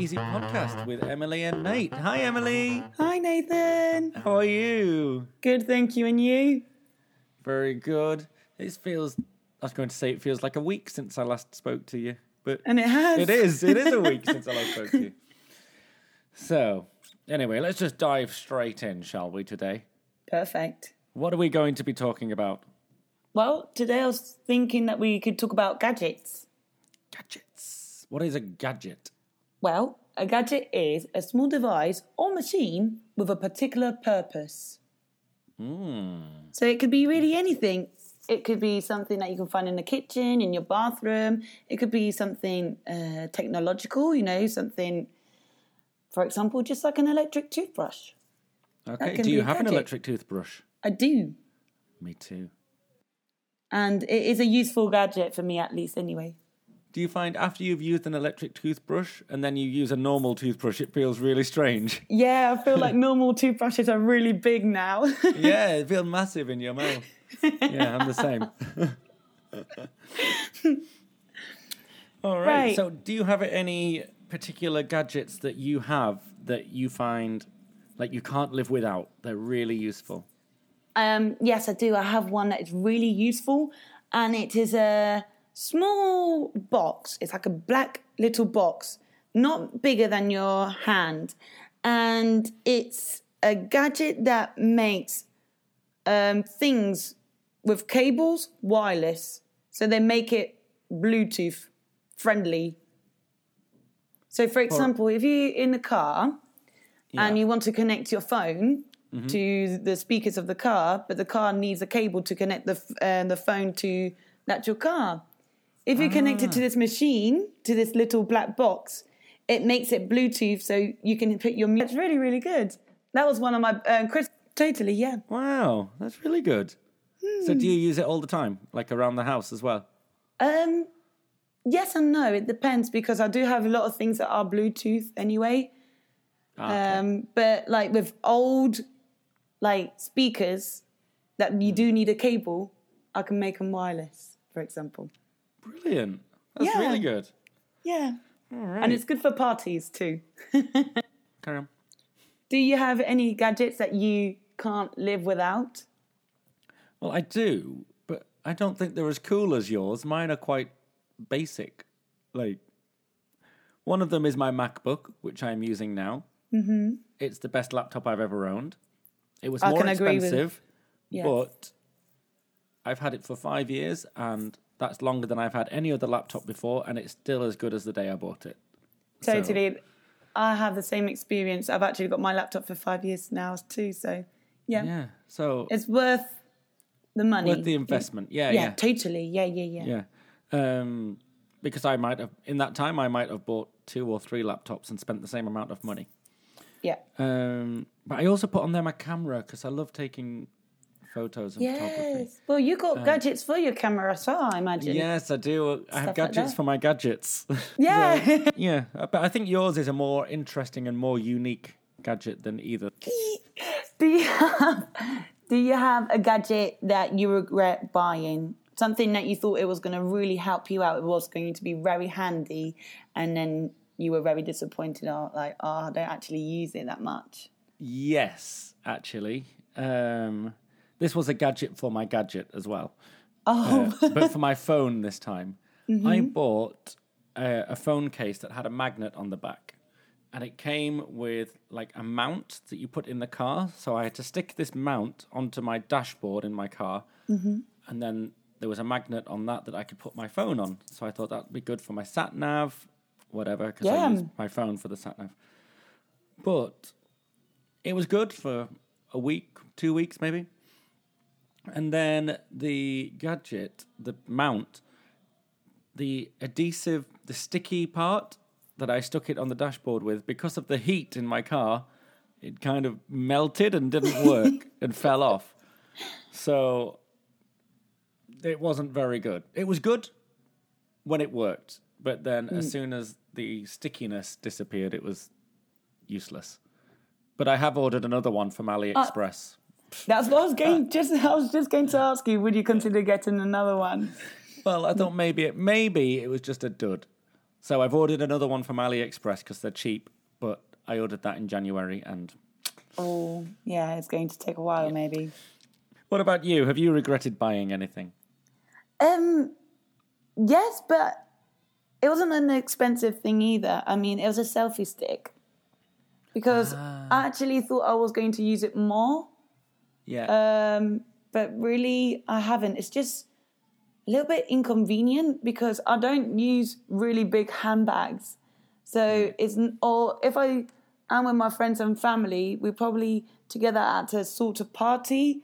Easy podcast with Emily and Nate. Hi, Emily. Hi, Nathan. How are you? Good, thank you. And you? Very good. It feels like a week since I last spoke to you. And it has. It is a week since I last spoke to you. So, anyway, let's just dive straight in, shall we, today? Perfect. What are we going to be talking about? Well, today I was thinking that we could talk about gadgets. Gadgets. What is a gadget? Well, a gadget is a small device or machine with a particular purpose. So it could be really anything. It could be something that you can find in the kitchen, in your bathroom. It could be something technological, something, for example, just like an electric toothbrush. Okay, do you have an electric toothbrush? I do. Me too. And it is a useful gadget for me, at least, anyway. Do you find after you've used an electric toothbrush and then you use a normal toothbrush, it feels really strange? Yeah, I feel like normal toothbrushes are really big now. Yeah, it feels massive in your mouth. Yeah, I'm the same. All right, so do you have any particular gadgets that you have that you find like you can't live without? They're really useful. Yes, I do. I have one that is really useful, and it is a small box. It's like a black little box, not bigger than your hand, and it's a gadget that makes things with cables wireless. So they make it Bluetooth friendly. So, for example, if you're in a car and you want to connect your phone to the speakers of the car, but the car needs a cable to connect the phone to the actual car. If you're connected to this machine, to this little black box, it makes it Bluetooth, so you can put your music. That's really, really good. That was one of my Chris. Totally, yeah. Wow, that's really good. So, do you use it all the time, like around the house as well? Yes and no. It depends because I do have a lot of things that are Bluetooth anyway. Okay. But like with old, like speakers that you do need a cable, I can make them wireless, for example. Brilliant. That's really good. Yeah. All right. And it's good for parties too. Carry on. Do you have any gadgets that you can't live without? Well, I do, but I don't think they're as cool as yours. Mine are quite basic. Like, one of them is my MacBook, which I'm using now. Mm-hmm. It's the best laptop I've ever owned. It was more expensive, but I've had it for 5 years, and that's longer than I've had any other laptop before, and it's still as good as the day I bought it. Totally. So, I have the same experience. I've actually got my laptop for 5 years now too, so yeah. So it's worth the money. Worth the investment, yeah. Totally, yeah. Because I might have, in that time, I might have bought 2 or 3 laptops and spent the same amount of money. Yeah. But I also put on there my camera because I love taking photos and photography. Yes. Well, you got gadgets for your camera as well, I imagine. Yes, I do. I have gadgets for my gadgets. Yeah. So, yeah. But I think yours is a more interesting and more unique gadget than either. Do you have a gadget that you regret buying? Something that you thought it was going to really help you out. It was going to be very handy. And then you were very disappointed. I don't actually use it that much. Yes, actually. This was a gadget for my gadget as well. Oh. But for my phone this time. Mm-hmm. I bought a phone case that had a magnet on the back. And it came with like a mount that you put in the car. So I had to stick this mount onto my dashboard in my car. Mm-hmm. And then there was a magnet on that I could put my phone on. So I thought that would be good for my sat-nav, whatever, because I use my phone for the sat-nav. But it was good for a week, 2 weeks maybe. And then the gadget, the mount, the adhesive, the sticky part that I stuck it on the dashboard with, because of the heat in my car, it kind of melted and didn't work and fell off. So it wasn't very good. It was good when it worked, but then as soon as the stickiness disappeared, it was useless. But I have ordered another one from AliExpress. That's what I was going. I was just going to ask you: would you consider getting another one? Well, I thought maybe it was just a dud. So I've ordered another one from AliExpress because they're cheap, but I ordered that in January and... Oh, yeah, it's going to take a while, maybe. What about you? Have you regretted buying anything? Yes, but it wasn't an expensive thing either. I mean, it was a selfie stick because I actually thought I was going to use it more. Yeah. But really, I haven't. It's just a little bit inconvenient because I don't use really big handbags. So it's, or if I am with my friends and family, we're probably together at a sort of party.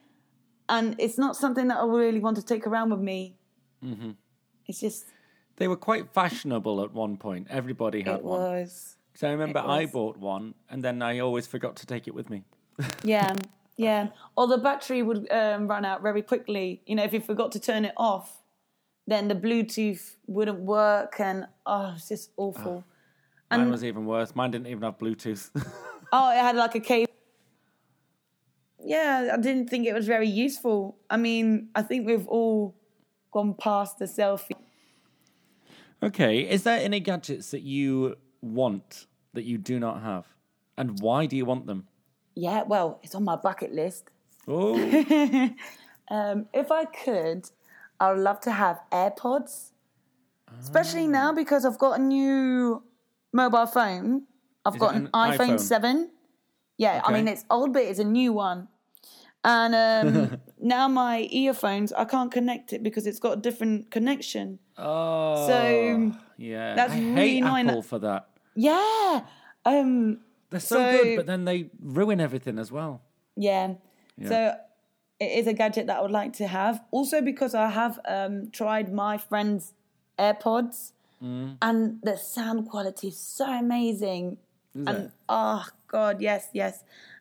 And it's not something that I really want to take around with me. Mm-hmm. It's just... They were quite fashionable at one point. Everybody had one. It was. So I remember I bought one and then I always forgot to take it with me. Yeah, yeah. Or the battery would run out very quickly. You know, if you forgot to turn it off, then the Bluetooth wouldn't work and, oh, it's just awful. Oh, and mine was even worse. Mine didn't even have Bluetooth. Oh, it had like a cable. Yeah, I didn't think it was very useful. I mean, I think we've all gone past the selfie. Okay, is there any gadgets that you want that you do not have? And why do you want them? Yeah, well, it's on my bucket list. Oh. If I could, I would love to have AirPods. Oh. Especially now because I've got a new mobile phone. I've got an iPhone 7. Yeah, okay. I mean, it's old, but it's a new one. And now my earphones, I can't connect it because it's got a different connection. Oh, so yeah, that's I really hate annoying. Apple for that. Yeah, they're so good, but then they ruin everything as well. Yeah, so it is a gadget that I would like to have. Also, because I have tried my friend's AirPods, and the sound quality is so amazing. Is and it? Oh God, yes.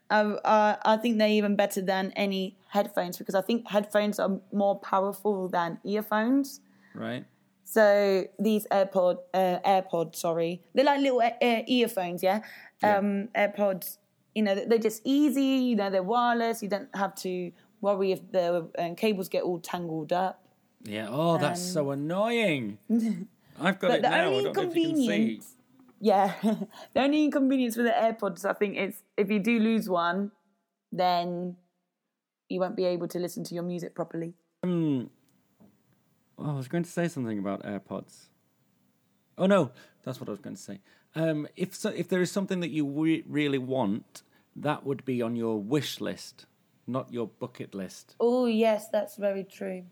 I think they're even better than any headphones because I think headphones are more powerful than earphones. Right. So these AirPods, they're like little earphones, yeah? AirPods, you know, they're just easy, you know, they're wireless. You don't have to worry if the cables get all tangled up. Yeah, oh, that's so annoying. I've got it now, I don't know if you can see. Yeah, the only inconvenience with the AirPods, I think, is if you do lose one, then you won't be able to listen to your music properly. I was going to say something about AirPods. Oh, no, that's what I was going to say. If there is something that you really want, that would be on your wish list, not your bucket list. Oh, yes, that's very true.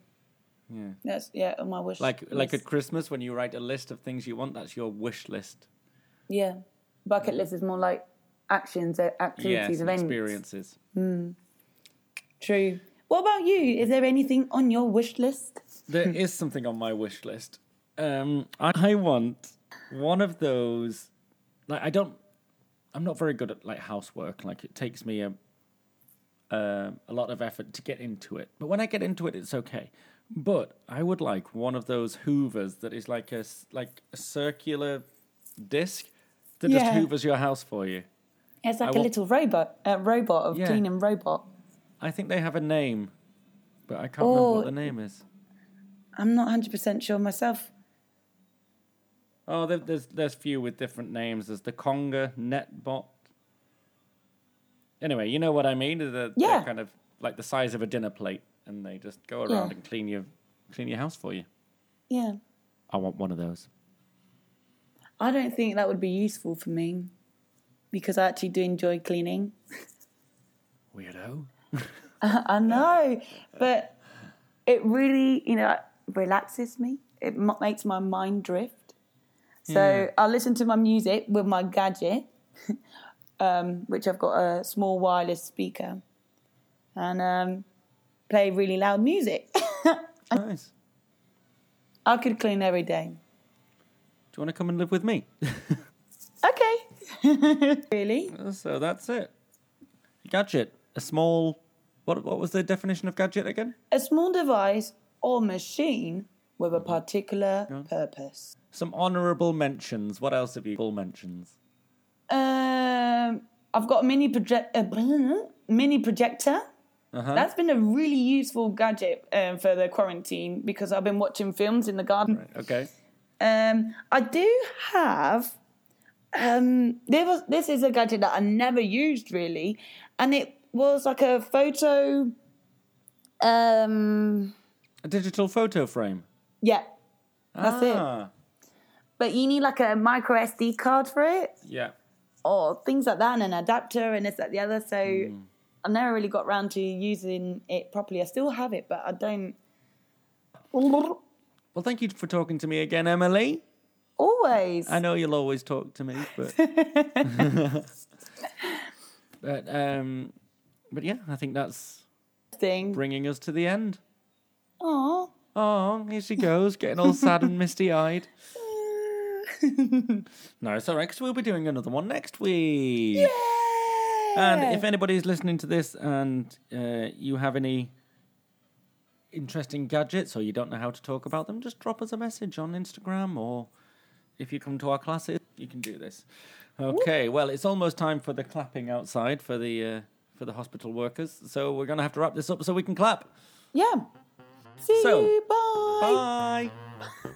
Yeah. That's, yeah, on my wish list. Like at Christmas, when you write a list of things you want, that's your wish list. Yeah. Bucket list is more like actions, activities, events. Experiences. True. What about you? Is there anything on your wish list? There is something on my wish list. I want one of those. I'm not very good at housework. It takes me a lot of effort to get into it. But when I get into it, it's okay. But I would like one of those hoovers that is like a circular disc that just hoovers your house for you. It's like little robot, cleaning robot. I think they have a name, but I can't remember what the name is. I'm not 100% sure myself. Oh, there's few with different names. There's the Conga Netbot. Anyway, you know what I mean? They're kind of like the size of a dinner plate, and they just go around and clean your house for you. Yeah. I want one of those. I don't think that would be useful for me because I actually do enjoy cleaning. Weirdo. I know, but it really, you know, relaxes me. It makes my mind drift. So I listen to my music with my gadget, which I've got a small wireless speaker, and play really loud music. Nice. I could clean every day. Do you want to come and live with me? Okay. Really? So that's it. Gadget. A small... What was the definition of gadget again? A small device or machine with a particular purpose. Some honourable mentions. What else have you got? Mentions. I've got a mini projector. Uh-huh. That's been a really useful gadget for the quarantine because I've been watching films in the garden. Right. Okay. I do have... This is a gadget that I never used, really. And it was like a photo... a digital photo frame? Yeah. That's it. But you need like a micro SD card for it. Yeah. Or things like that, and an adapter, and this, that, the other. So I never really got round to using it properly. I still have it, but I don't... Well, thank you for talking to me again, Emily. Always. I know you'll always talk to me, but... But yeah, I think that's bringing us to the end. Aww. Oh, here she goes, getting all sad and misty-eyed. No, it's all right, because we'll be doing another one next week. Yay! And if anybody's listening to this and you have any interesting gadgets or you don't know how to talk about them, just drop us a message on Instagram, or if you come to our classes, you can do this. Okay, well, it's almost time for the clapping outside for the hospital workers, so we're going to have to wrap this up so we can clap. Yeah. See you. Bye. Bye.